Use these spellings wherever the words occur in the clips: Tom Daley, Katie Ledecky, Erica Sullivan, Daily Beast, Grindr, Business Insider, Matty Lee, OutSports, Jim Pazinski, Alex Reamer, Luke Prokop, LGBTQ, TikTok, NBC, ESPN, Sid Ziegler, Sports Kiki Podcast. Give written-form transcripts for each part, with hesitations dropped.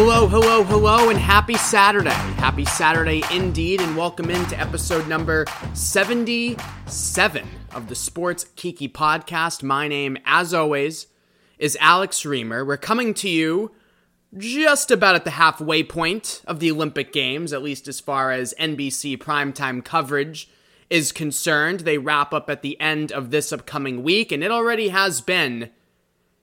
Hello, and happy Saturday. Happy Saturday indeed, and welcome into episode number 77 of the Sports Kiki Podcast. My name, as always, is Alex Reamer. We're coming to you just about at the halfway point of the Olympic Games, at least as far as NBC primetime coverage is concerned. They wrap up at the end of this upcoming week, and it already has been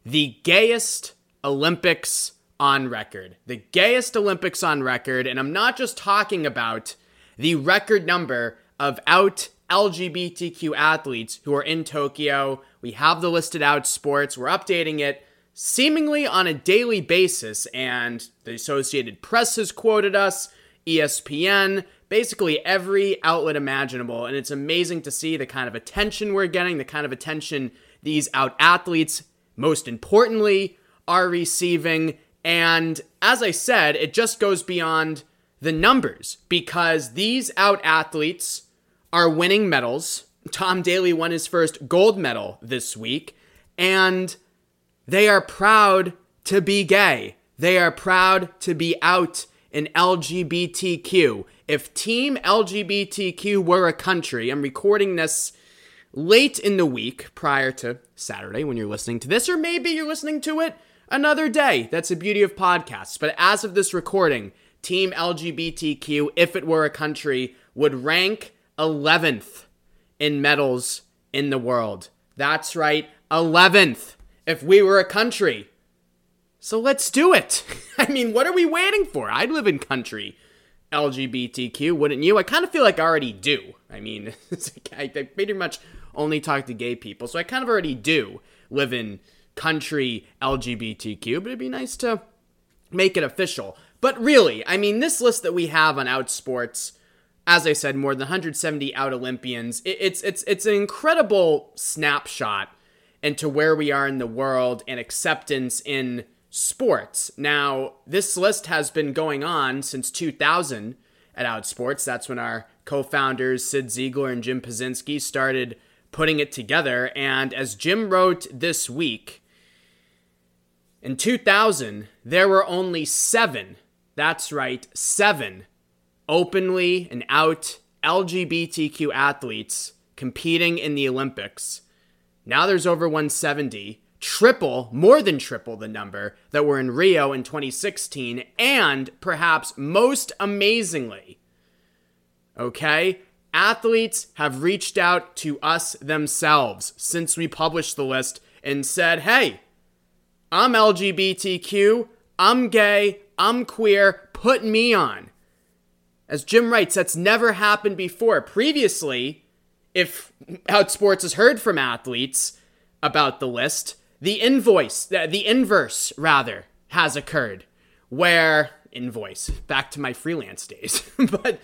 the gayest Olympics on record. The gayest Olympics on record, and I'm not just talking about the record number of out LGBTQ athletes who are in Tokyo. We have the listed out sports. We're updating it seemingly on a daily basis, and the Associated Press has quoted us, ESPN, basically every outlet imaginable, and it's amazing to see the kind of attention we're getting, the kind of attention these out athletes, most importantly, are receiving. And as I said, it just goes beyond the numbers because these out athletes are winning medals. Tom Daley won his first gold medal this week, and they are proud to be gay. They are proud to be out in LGBTQ. If Team LGBTQ were a country, I'm recording this late in the week prior to Saturday when you're listening to this, or maybe you're listening to it another day. That's the beauty of podcasts. But as of this recording, Team LGBTQ, if it were a country, would rank 11th in medals in the world. That's right, 11th if we were a country. So let's do it. I mean, what are we waiting for? I'd live in country LGBTQ, wouldn't you? I kind of feel like I already do. I mean, I pretty much only talk to gay people, so I kind of already do live in country LGBTQ, but it'd be nice to make it official. But really, I mean, this list that we have on OutSports, as I said, more than 170 out Olympians, it's an incredible snapshot into where we are in the world and acceptance in sports. Now, this list has been going on since 2000 at OutSports. That's when our co-founders, Sid Ziegler and Jim Pazinski, started putting it together. And as Jim wrote this week, in 2000, there were only 7, that's right, 7 openly and out LGBTQ athletes competing in the Olympics. Now there's over 170, more than triple the number that were in Rio in 2016. And perhaps most amazingly, athletes have reached out to us themselves since we published the list and said, hey, I'm LGBTQ, I'm gay, I'm queer, put me on. As Jim writes, that's never happened before. Previously, if OutSports has heard from athletes about the list, the inverse has occurred, where, back to my freelance days, but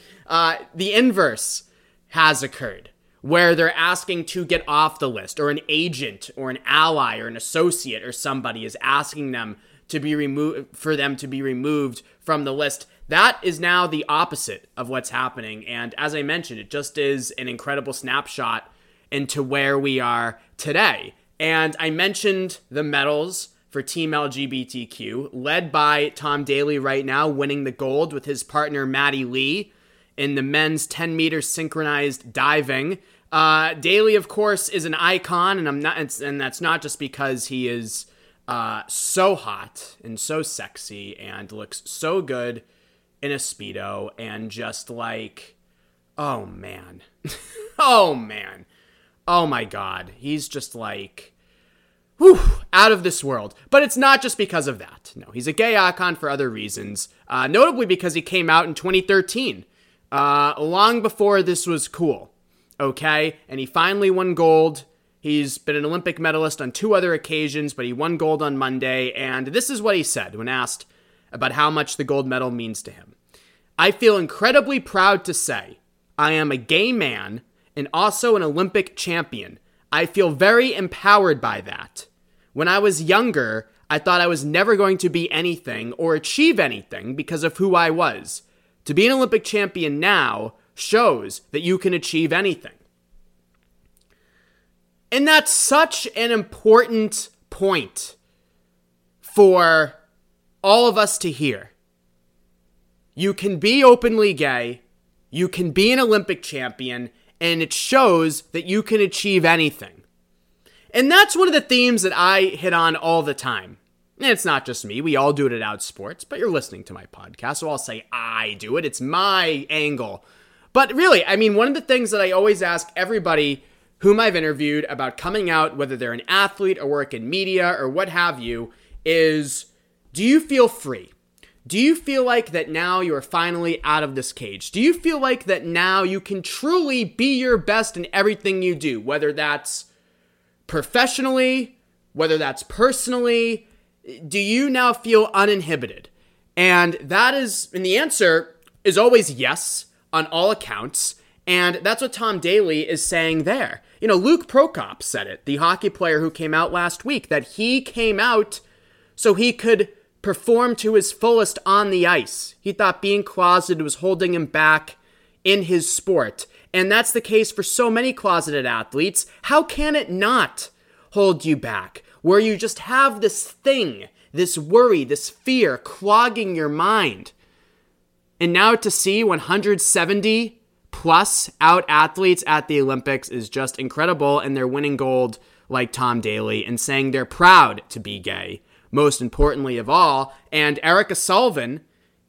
the inverse has occurred, where they're asking to get off the list, or an agent or an ally or an associate or somebody is asking them to be removed, for them to be removed from the list. That is now the opposite of what's happening. And as I mentioned, it just is an incredible snapshot into where we are today. And I mentioned the medals for Team LGBTQ, led by Tom Daley right now, winning the gold with his partner Matty Lee in the men's 10-meter synchronized diving. Daley, of course, is an icon, and that's not just because he is so hot and so sexy and looks so good in a Speedo and just like, oh man, oh my God, he's just like, whew, out of this world. But it's not just because of that. No, he's a gay icon for other reasons, notably because he came out in 2013, long before this was cool, and he finally won gold. He's been an Olympic medalist on 2 other occasions, but he won gold on Monday, and this is what he said when asked about how much the gold medal means to him. I feel incredibly proud to say I am a gay man and also an Olympic champion. I feel very empowered by that. When I was younger, I thought I was never going to be anything or achieve anything because of who I was. To be an Olympic champion now shows that you can achieve anything. And that's such an important point for all of us to hear. You can be openly gay, you can be an Olympic champion, and it shows that you can achieve anything. And that's one of the themes that I hit on all the time. And it's not just me. We all do it at OutSports, but you're listening to my podcast, so I'll say I do it. It's my angle. But really, I mean, one of the things that I always ask everybody whom I've interviewed about coming out, whether they're an athlete or work in media or what have you, is do you feel free? Do you feel like that now you are finally out of this cage? Do you feel like that now you can truly be your best in everything you do, whether that's professionally, whether that's personally? Do you now feel uninhibited? And that is, and the answer is always yes on all accounts. And that's what Tom Daley is saying there. You know, Luke Prokop said it, the hockey player who came out last week, that he came out so he could perform to his fullest on the ice. He thought being closeted was holding him back in his sport. And that's the case for so many closeted athletes. How can it not hold you back? Where you just have this thing, this worry, this fear clogging your mind. And now to see 170 plus out athletes at the Olympics is just incredible. And they're winning gold like Tom Daley and saying they're proud to be gay, most importantly of all. And Erica Sullivan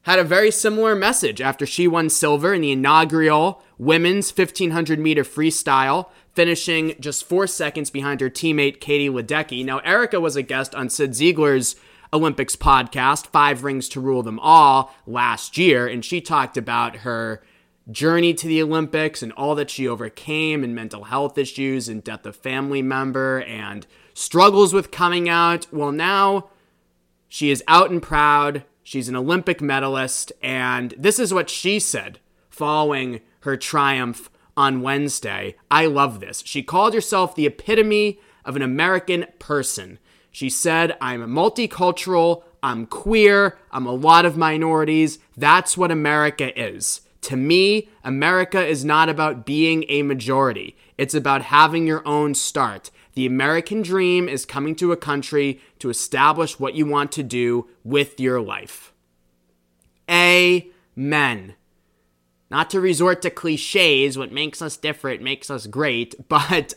had a very similar message after she won silver in the inaugural women's 1,500 meter freestyle, finishing just 4 seconds behind her teammate, Katie Ledecky. Now, Erica was a guest on Sid Ziegler's Olympics podcast, 5 Rings to Rule Them All, last year, and she talked about her journey to the Olympics and all that she overcame and mental health issues and death of family member and struggles with coming out. Well, now she is out and proud. She's an Olympic medalist. And this is what she said following her triumph on Wednesday. I love this. She called herself the epitome of an American person. She said, I'm multicultural. I'm queer. I'm a lot of minorities. That's what America is. To me, America is not about being a majority. It's about having your own start. The American dream is coming to a country to establish what you want to do with your life. Amen. Not to resort to cliches, what makes us different makes us great, but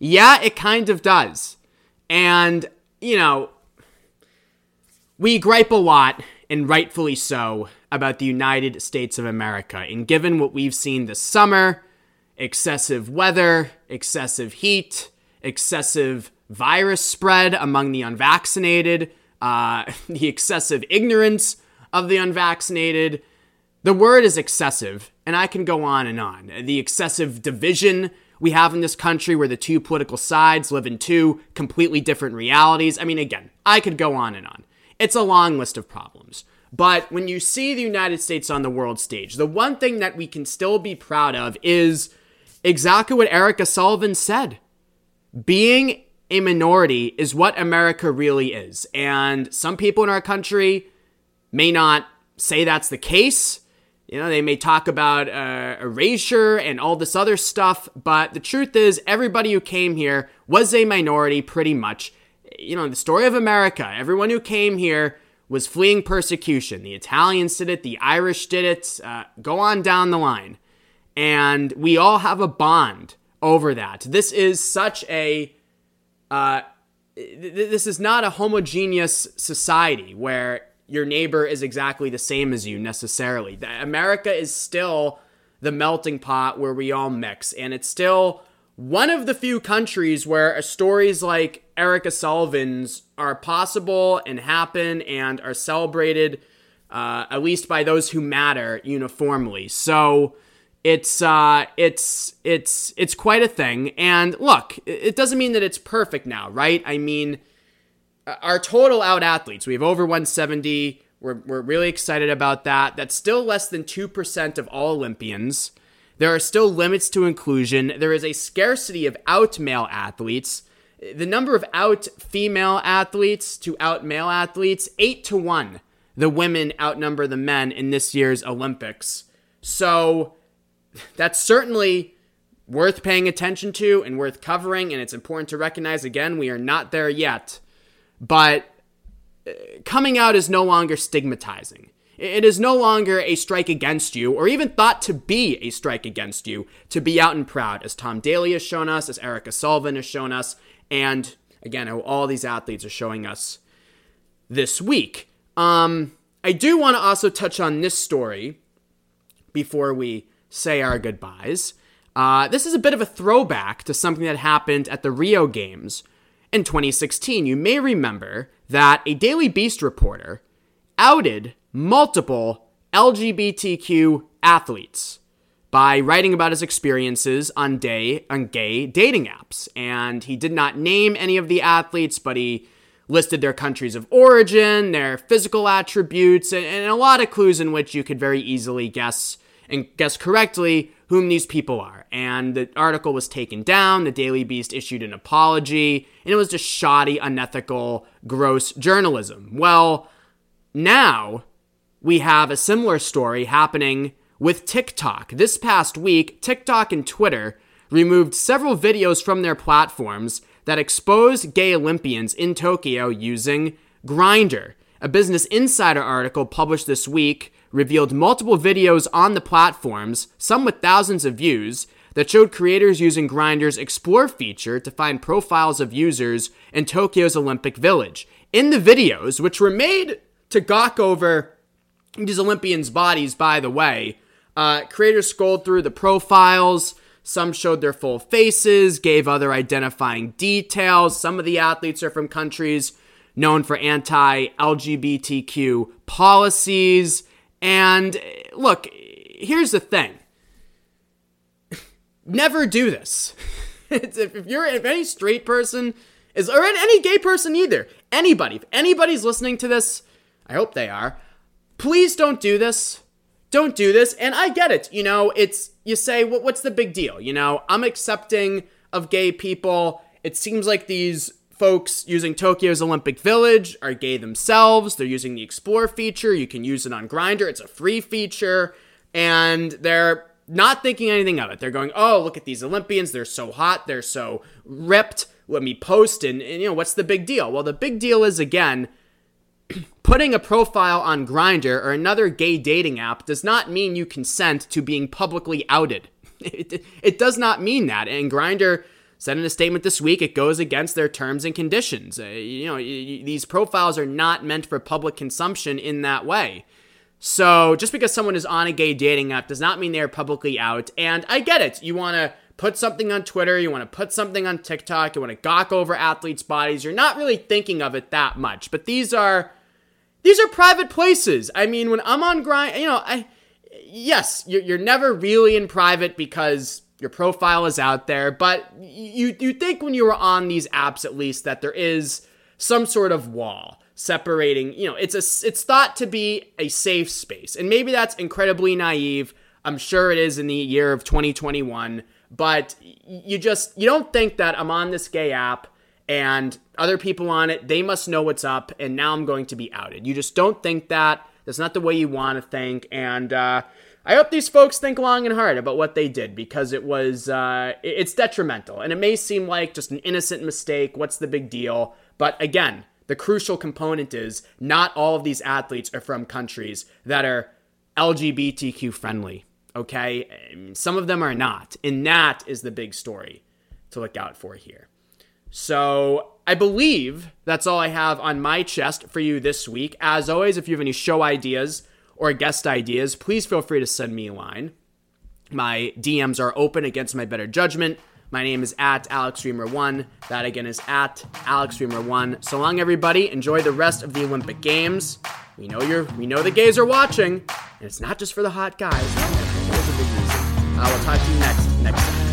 yeah, it kind of does. And, you know, we gripe a lot, and rightfully so, about the United States of America. And given what we've seen this summer, excessive weather, excessive heat, excessive virus spread among the unvaccinated, the excessive ignorance of the unvaccinated, the word is excessive, and I can go on and on. The excessive division we have in this country where the two political sides live in two completely different realities. I mean, again, I could go on and on. It's a long list of problems. But when you see the United States on the world stage, the one thing that we can still be proud of is exactly what Erica Sullivan said. Being a minority is what America really is. And some people in our country may not say that's the case. You know, they may talk about erasure and all this other stuff. But the truth is, everybody who came here was a minority pretty much. You know, the story of America, everyone who came here was fleeing persecution. The Italians did it. The Irish did it. Go on down the line. And we all have a bond over that. This is such a... This is not a homogeneous society where your neighbor is exactly the same as you necessarily. America is still the melting pot where we all mix. And it's still one of the few countries where stories like Erica Sullivan's are possible and happen and are celebrated, at least by those who matter, uniformly. So it's quite a thing. And look, it doesn't mean that it's perfect now, right? I mean, our total out athletes, we have over 170. We're really excited about that. That's still less than 2% of all Olympians. There are still limits to inclusion. There is a scarcity of out male athletes. The number of out female athletes to out male athletes, 8-1. The women outnumber the men in this year's Olympics. So that's certainly worth paying attention to and worth covering. And it's important to recognize, again, we are not there yet. But coming out is no longer stigmatizing. It is no longer a strike against you, or even thought to be a strike against you, to be out and proud, as Tom Daley has shown us, as Erica Sullivan has shown us, and again, all these athletes are showing us this week. I do want to also touch on this story before we say our goodbyes. This is a bit of a throwback to something that happened at the Rio Games in 2016. You may remember that a Daily Beast reporter outed multiple LGBTQ athletes by writing about his experiences on gay dating apps. And he did not name any of the athletes, but he listed their countries of origin, their physical attributes, and a lot of clues in which you could very easily guess, and guess correctly, whom these people are. And the article was taken down, the Daily Beast issued an apology, and it was just shoddy, unethical, gross journalism. Well, now we have a similar story happening with TikTok. This past week, TikTok and Twitter removed several videos from their platforms that exposed gay Olympians in Tokyo using Grindr. A Business Insider article published this week revealed multiple videos on the platforms, some with thousands of views, that showed creators using Grindr's Explore feature to find profiles of users in Tokyo's Olympic Village. In the videos, which were made to gawk over these Olympians' bodies, by the way, creators scrolled through the profiles. Some showed their full faces, gave other identifying details. Some of the athletes are from countries known for anti-LGBTQ policies. And look, here's the thing. Never do this. If any straight person is, or any gay person either, anybody, if anybody's listening to this, I hope they are, please don't do this. Don't do this. And I get it. You know, it's, you say, well, what's the big deal? You know, I'm accepting of gay people. It seems like these folks using Tokyo's Olympic Village are gay themselves. They're using the Explore feature. You can use it on Grindr. It's a free feature. And they're not thinking anything of it. They're going, oh, look at these Olympians. They're so hot. They're so ripped. Let me post. And you know, what's the big deal? Well, the big deal is, again, putting a profile on Grindr or another gay dating app does not mean you consent to being publicly outed. It does not mean that. And Grindr said in a statement this week, it goes against their terms and conditions. These profiles are not meant for public consumption in that way. So just because someone is on a gay dating app does not mean they are publicly out. And I get it. You want to put something on Twitter. You want to put something on TikTok. You want to gawk over athletes' bodies. You're not really thinking of it that much. But these are private places. I mean, when I'm on Grindr, you know, yes, you're never really in private because your profile is out there. But you think when you were on these apps, at least, that there is some sort of wall separating. You know, it's thought to be a safe space. And maybe that's incredibly naive. I'm sure it is in the year of 2021. But you don't think that I'm on this gay app and other people on it, they must know what's up, and now I'm going to be outed. You just don't think that. That's not the way you want to think. And I hope these folks think long and hard about what they did, because it was it's detrimental. And it may seem like just an innocent mistake. What's the big deal? But again, the crucial component is not all of these athletes are from countries that are LGBTQ friendly. Okay, some of them are not, and that is the big story to look out for here. So I believe that's all I have on my chest for you this week. As always, if you have any show ideas or guest ideas, please feel free to send me a line. My DMs are open against my better judgment. My name is @AlexReamer1. That again is @AlexReamer1. So long, everybody. Enjoy the rest of the Olympic Games. We know the gays are watching, and it's not just for the hot guys. We'll talk to you next time.